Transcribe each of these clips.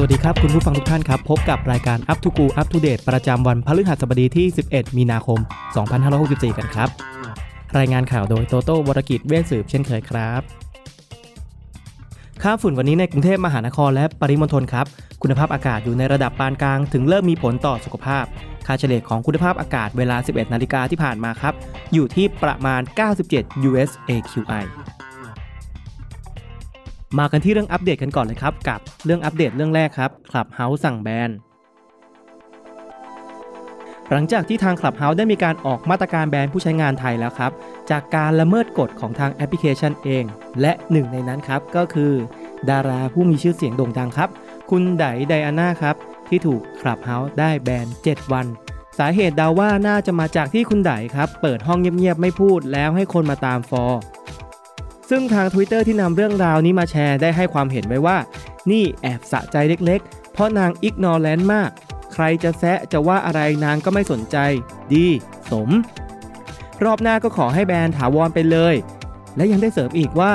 สวัสดีครับคุณผู้ฟังทุกท่านครับพบกับรายการ Up to Go Up to Date ประจำวันพฤหัสบดีที่11มีนาคม2564กันครับรายงานข่าวโดยโตโต้วรกิจเวชสืบเช่นเคยครับค่าฝุ่นวันนี้ในกรุงเทพมหานครและปริมณฑลครับคุณภาพอากาศอยู่ในระดับปานกลางถึงเริ่มมีผลต่อสุขภาพค่าเฉลี่ยของคุณภาพอากาศเวลา 11:00 น.ที่ผ่านมาครับอยู่ที่ประมาณ97 US AQIมากันที่เรื่องอัปเดตกันก่อนเลยครับกับเรื่องอัปเดตเรื่องแรกครับ Clubhouse สั่งแบนหลังจากที่ทาง Clubhouse ได้มีการออกมาตรการแบนผู้ใช้งานไทยแล้วครับจากการละเมิดกฎของทางแอปพลิเคชันเองและหนึ่งในนั้นครับก็คือดาราผู้มีชื่อเสียงโด่งดังครับคุณไดร์ไดอาน่าครับที่ถูก Clubhouse ได้แบน7วันสาเหตุเดาว่าน่าจะมาจากที่คุณไดร์ครับเปิดห้องเงียบๆไม่พูดแล้วให้คนมาตามฟอลซึ่งทาง Twitter ที่นำเรื่องราวนี้มาแชร์ได้ให้ความเห็นไว้ว่านี่แอบสะใจเล็กๆเพราะนางอิกนอแลนด์มากใครจะแซะจะว่าอะไรนางก็ไม่สนใจดีสมรอบหน้าก็ขอให้แบนถาวรไปเลยและยังได้เสริมอีกว่า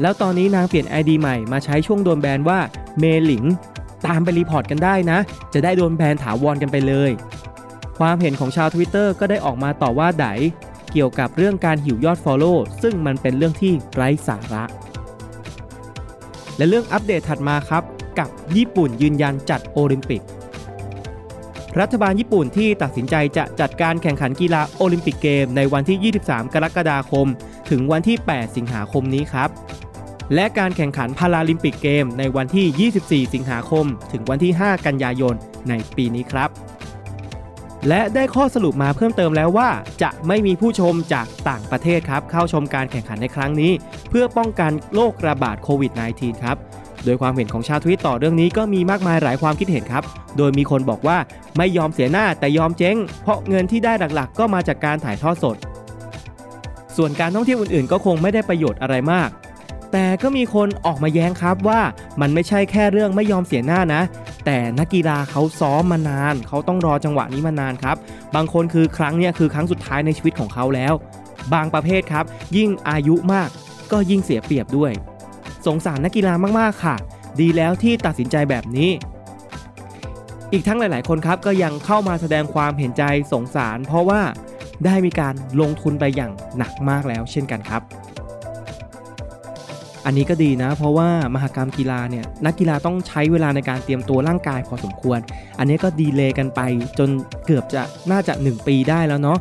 แล้วตอนนี้นางเปลี่ยน ID ใหม่มาใช้ช่วงโดนแบนว่าเมหลิงตามไปรีพอร์ตกันได้นะจะได้โดนแบนถาวรกันไปเลยความเห็นของชาว Twitter ก็ได้ออกมาต่อว่าไดเกี่ยวกับเรื่องการหิวยอด follow ซึ่งมันเป็นเรื่องที่ไร้สาระและเรื่องอัปเดตถัดมาครับกับญี่ปุ่นยืนยันจัดโอลิมปิกรัฐบาลญี่ปุ่นที่ตัดสินใจจะจัดการแข่งขันกีฬาโอลิมปิกเกมในวันที่23กรกฎาคมถึงวันที่8สิงหาคมนี้ครับและการแข่งขันพาราลิมปิกเกมในวันที่24สิงหาคมถึงวันที่5กันยายนในปีนี้ครับและได้ข้อสรุปมาเพิ่มเติมแล้วว่าจะไม่มีผู้ชมจากต่างประเทศครับเข้าชมการแข่งขันในครั้งนี้เพื่อป้องกันโรคระบาดโควิด -19 ครับโดยความเห็นของชาวทวิตต่อเรื่องนี้ก็มีมากมายหลายความคิดเห็นครับโดยมีคนบอกว่าไม่ยอมเสียหน้าแต่ยอมเจ๊งเพราะเงินที่ได้หลักๆก็มาจากการถ่ายทอดสดส่วนการท่องเที่ยวอื่นๆก็คงไม่ได้ประโยชน์อะไรมากแต่ก็มีคนออกมาแย้งครับว่ามันไม่ใช่แค่เรื่องไม่ยอมเสียหน้านะแต่นักกีฬาเขาซ้อมมานานเขาต้องรอจังหวะนี้มานานครับบางคนคือครั้งนี้คือครั้งสุดท้ายในชีวิตของเขาแล้วบางประเภทครับยิ่งอายุมากก็ยิ่งเสียเปรียบด้วยสงสารนักกีฬามากๆค่ะดีแล้วที่ตัดสินใจแบบนี้อีกทั้งหลายๆคนครับก็ยังเข้ามาแสดงความเห็นใจสงสารเพราะว่าได้มีการลงทุนไปอย่างหนักมากแล้วเช่นกันครับอันนี้ก็ดีนะเพราะว่ามหกรรมกีฬาเนี่ยนักกีฬาต้องใช้เวลาในการเตรียมตัวร่างกายพอสมควรอันนี้ก็ดีเลย์กันไปจนเกือบจะน่าจะ1ปีได้แล้วเนาะ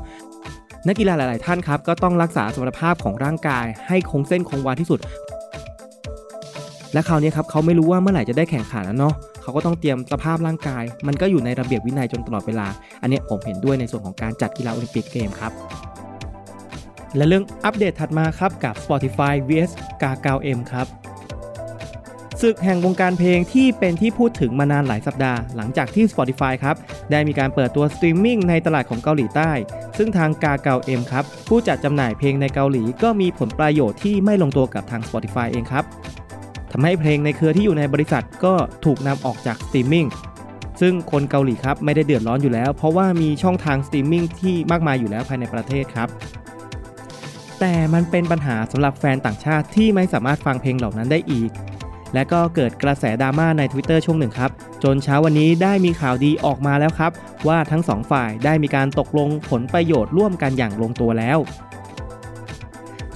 นักกีฬาหลายๆท่านครับก็ต้องรักษาสมรรถภาพของร่างกายให้คงเส้นคงวาที่สุดและคราวนี้ครับเขาไม่รู้ว่าเมื่อไหร่จะได้แข่งขันแล้วเนาะเขาก็ต้องเตรียมสภาพร่างกายมันก็อยู่ในระเบียบวินัยจนตลอดเวลาอันนี้ผมเห็นด้วยในส่วนของการจัดกีฬาโอลิมปิกเกมครับและเรื่องอัปเดตถัดมาครับกับ Spotify vs KakaoM ครับศึกแห่งวงการเพลงที่เป็นที่พูดถึงมานานหลายสัปดาห์หลังจากที่ Spotify ครับได้มีการเปิดตัวสตรีมมิ่งในตลาดของเกาหลีใต้ซึ่งทาง KakaoM ครับผู้จัดจำหน่ายเพลงในเกาหลีก็มีผลประโยชน์ที่ไม่ลงตัวกับทาง Spotify เองครับทำให้เพลงในเครือที่อยู่ในบริษัทก็ถูกนำออกจากสตรีมมิ่งซึ่งคนเกาหลีครับไม่ได้เดือดร้อนอยู่แล้วเพราะว่ามีช่องทางสตรีมมิ่งที่มากมายอยู่แล้วภายในประเทศครับแต่มันเป็นปัญหาสำหรับแฟนต่างชาติที่ไม่สามารถฟังเพลงเหล่านั้นได้อีกและก็เกิดกระแสดราม่าใน Twitter ช่วงหนึ่งครับจนเช้าวันนี้ได้มีข่าวดีออกมาแล้วครับว่าทั้ง2ฝ่ายได้มีการตกลงผลประโยชน์ร่วมกันอย่างลงตัวแล้ว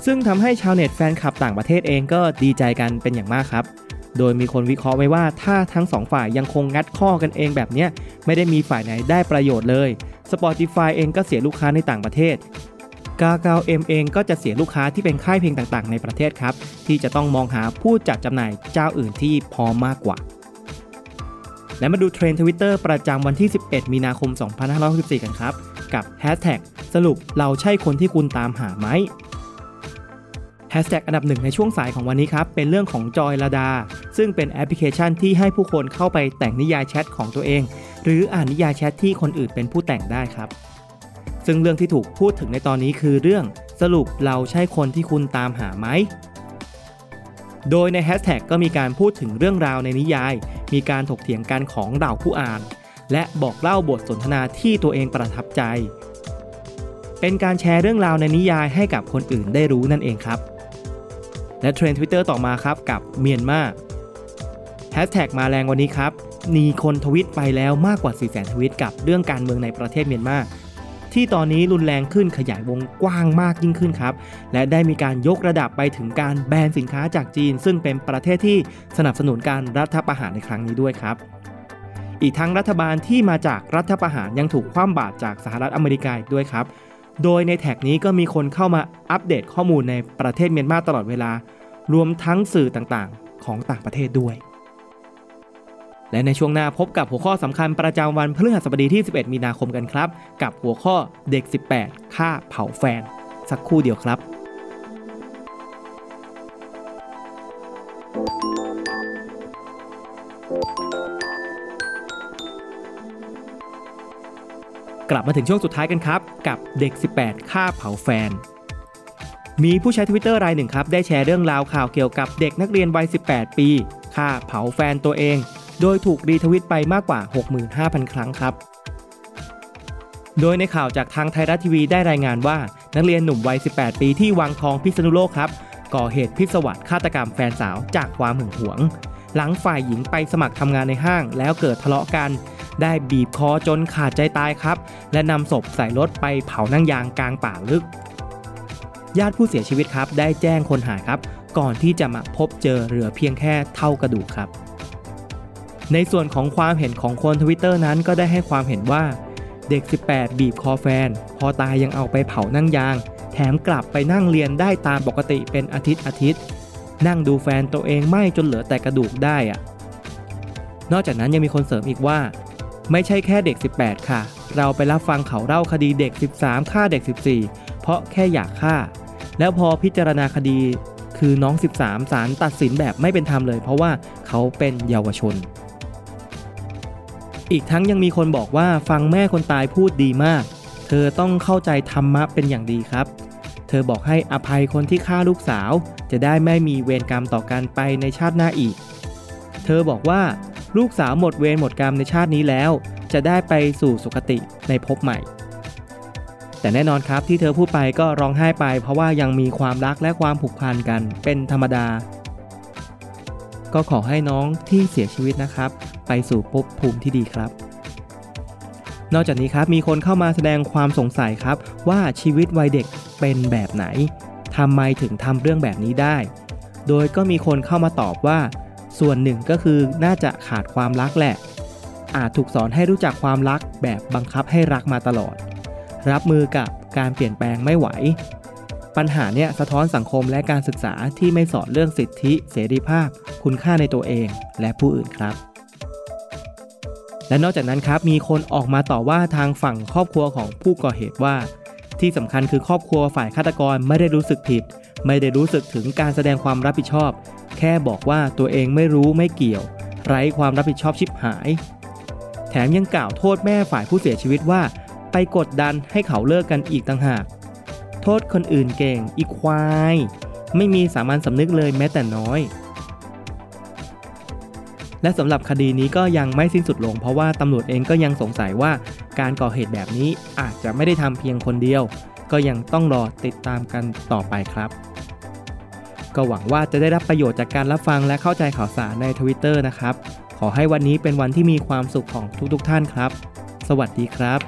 ซึ่งทำให้ชาวเน็ตแฟนคลับต่างประเทศเองก็ดีใจกันเป็นอย่างมากครับโดยมีคนวิเคราะห์ไว้ว่าถ้าทั้ง2ฝ่ายยังคงงัดข้อกันเองแบบนี้ไม่ได้มีฝ่ายไหนได้ประโยชน์เลย Spotify เองก็เสียลูกค้าในต่างประเทศKakaoM เองก็จะเสียลูกค้าที่เป็นค่ายเพลงต่างๆในประเทศครับที่จะต้องมองหาผู้จัดจำหน่ายเจ้าอื่นที่พอมากกว่าและมาดูเทรนด์ Twitter ประจำวันที่11มีนาคม2564กันครับกับ Hashtag สรุปเราใช่คนที่คุณตามหาไหม Hashtag อันดับ1ในช่วงสายของวันนี้ครับเป็นเรื่องของ Joy Radar ซึ่งเป็นแอปพลิเคชันที่ให้ผู้คนเข้าไปแต่งนิยายแชทของตัวเองหรืออ่านนิยายแชทที่คนอื่นเป็นผู้แต่งได้ครับ ซึ่งเรื่องที่ถูกพูดถึงในตอนนี้คือเรื่องสรุปเราใช่คนที่คุณตามหาไหมโดยในแฮชแท็กก็มีการพูดถึงเรื่องราวในนิยายมีการถกเถียงกันของเหล่าผู้อ่านและบอกเล่าบทสนทนาที่ตัวเองประทับใจเป็นการแชร์เรื่องราวในนิยายให้กับคนอื่นได้รู้นั่นเองครับและเทรนด์ Twitter ต่อมาครับกับเมียนมาแฮชแท็กมาแรงวันนี้ครับมีคนทวิตไปแล้วมากกว่า 400,000 ทวิตกับเรื่องการเมืองในประเทศเมียนมาที่ตอนนี้รุนแรงขึ้นขยายวงกว้างมากยิ่งขึ้นครับและได้มีการยกระดับไปถึงการแบนสินค้าจากจีนซึ่งเป็นประเทศที่สนับสนุนการรัฐประหารในครั้งนี้ด้วยครับอีกทั้งรัฐบาลที่มาจากรัฐประหารยังถูกคว่ำบาตรจากสหรัฐอเมริกาอีกด้วยครับโดยในแท็กนี้ก็มีคนเข้ามาอัปเดตข้อมูลในประเทศเมียนมาตลอดเวลารวมทั้งสื่อต่างๆของต่างประเทศด้วยและในช่วงหน้าพบกับหัวข้อสำคัญประจำวันพฤหัสบดีที่11มีนาคมกันครับกับหัวข้อเด็ก18ฆ่าเผาแฟนสักครู่เดียวครับกลับมาถึงช่วงสุดท้ายกันครับกับเด็ก18ฆ่าเผาแฟนมีผู้ใช้ Twitter รายหนึ่งครับได้แชร์เรื่องราวข่าวเกี่ยวกับเด็กนักเรียนวัย18ปีฆ่าเผาแฟนตัวเองโดยถูกรีทวิตไปมากกว่า 65,000 ครั้งครับโดยในข่าวจากทางไทยรัฐทีวีได้รายงานว่านักเรียนหนุ่มวัย18ปีที่วังทองพิษณุโลกครับก่อเหตุพิศวาสฆาตกรรมแฟนสาวจากความหึงหวงหลังฝ่ายหญิงไปสมัครทำงานในห้างแล้วเกิดทะเลาะกันได้บีบคอจนขาดใจตายครับและนำศพใส่รถไปเผานั่งยางกลางป่าลึกญาติผู้เสียชีวิตครับได้แจ้งคนหายครับก่อนที่จะมาพบเจอเหลือเพียงแค่เท่ากระดูกครับในส่วนของความเห็นของคน Twitter นั้นก็ได้ให้ความเห็นว่าเด็ก18บีบคอแฟนพอตายยังเอาไปเผานั่งยางแถมกลับไปนั่งเรียนได้ตามปกติเป็นอาทิตย์นั่งดูแฟนตัวเองไหม้จนเหลือแต่กระดูกได้นอกจากนั้นยังมีคนเสริมอีกว่าไม่ใช่แค่เด็ก18ค่ะเราไปรับฟังเขาเล่าคดีเด็ก13ฆ่าเด็ก14เพราะแค่อยากฆ่าแล้วพอพิจารณาคดีคือน้อง13ศาลตัดสินแบบไม่เป็นธรรมเลยเพราะว่าเขาเป็นเยาวชนอีกทั้งยังมีคนบอกว่าฟังแม่คนตายพูดดีมากเธอต้องเข้าใจธรรมะเป็นอย่างดีครับเธอบอกให้อภัยคนที่ฆ่าลูกสาวจะได้ไม่มีเวรกรรมต่อกันไปในชาติหน้าอีกเธอบอกว่าลูกสาวหมดเวรหมดกรรมในชาตินี้แล้วจะได้ไปสู่สุคติในภพใหม่แต่แน่นอนครับที่เธอพูดไปก็ร้องไห้ไปเพราะว่ายังมีความรักและความผูกพันกันเป็นธรรมดาก็ขอให้น้องที่เสียชีวิตนะครับไปสู่ภพภูมิที่ดีครับนอกจากนี้ครับมีคนเข้ามาแสดงความสงสัยครับว่าชีวิตวัยเด็กเป็นแบบไหนทำไมถึงทำเรื่องแบบนี้ได้โดยก็มีคนเข้ามาตอบว่าส่วนหนึ่งก็คือน่าจะขาดความรักแหละอาจถูกสอนให้รู้จักความรักแบบบังคับให้รักมาตลอดรับมือกับการเปลี่ยนแปลงไม่ไหวปัญหาเนี่ยสะท้อนสังคมและการศึกษาที่ไม่สอนเรื่องสิทธิเสรีภาพคุณค่าในตัวเองและผู้อื่นครับและนอกจากนั้นครับมีคนออกมาต่อว่าทางฝั่งครอบครัวของผู้ก่อเหตุว่าที่สำคัญคือครอบครัวฝ่ายฆาตกรไม่ได้รู้สึกผิดไม่ได้รู้สึกถึงการแสดงความรับผิดชอบแค่บอกว่าตัวเองไม่รู้ไม่เกี่ยวไร้ความรับผิดชอบชิบหายแถมยังกล่าวโทษแม่ฝ่ายผู้เสียชีวิตว่าไปกดดันให้เขาเลิกกันอีกต่างหากโทษคนอื่นเก่งอีควายไม่มีสามัญสำนึกเลยแม้แต่น้อยและสำหรับคดีนี้ก็ยังไม่สิ้นสุดลงเพราะว่าตำรวจเองก็ยังสงสัยว่าการก่อเหตุแบบนี้อาจจะไม่ได้ทำเพียงคนเดียวก็ยังต้องรอติดตามกันต่อไปครับก็หวังว่าจะได้รับประโยชน์จากการรับฟังและเข้าใจข่าวสารใน Twitter นะครับขอให้วันนี้เป็นวันที่มีความสุขของทุกๆ ท่านครับสวัสดีครับ